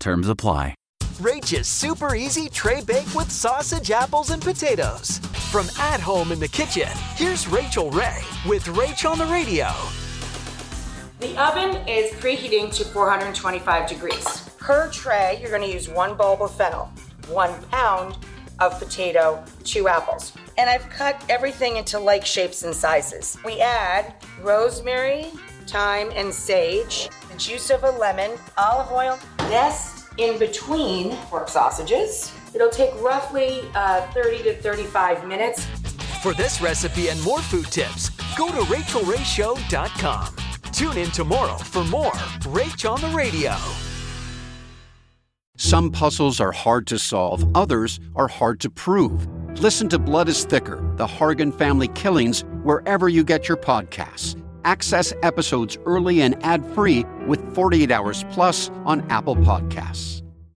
Terms apply. Rach's super easy tray bake with sausage, apples, and potatoes. From at home in the kitchen, here's Rachael Ray with Rach on the Radio. The oven is preheating to 425 degrees. Per tray, you're gonna use 1 bulb of fennel, 1 pound of potato, 2 apples. And I've cut everything into like shapes and sizes. We add rosemary, thyme, and sage, the juice of a lemon, olive oil, nest in between pork sausages. It'll take roughly 30 to 35 minutes. For this recipe and more food tips, go to RachaelRayShow.com. Tune in tomorrow for more Rach on the Radio. Some puzzles are hard to solve. Others are hard to prove. Listen to Blood Is Thicker, The Hargan Family Killings, wherever you get your podcasts. Access episodes early and ad-free with 48 Hours Plus on Apple Podcasts.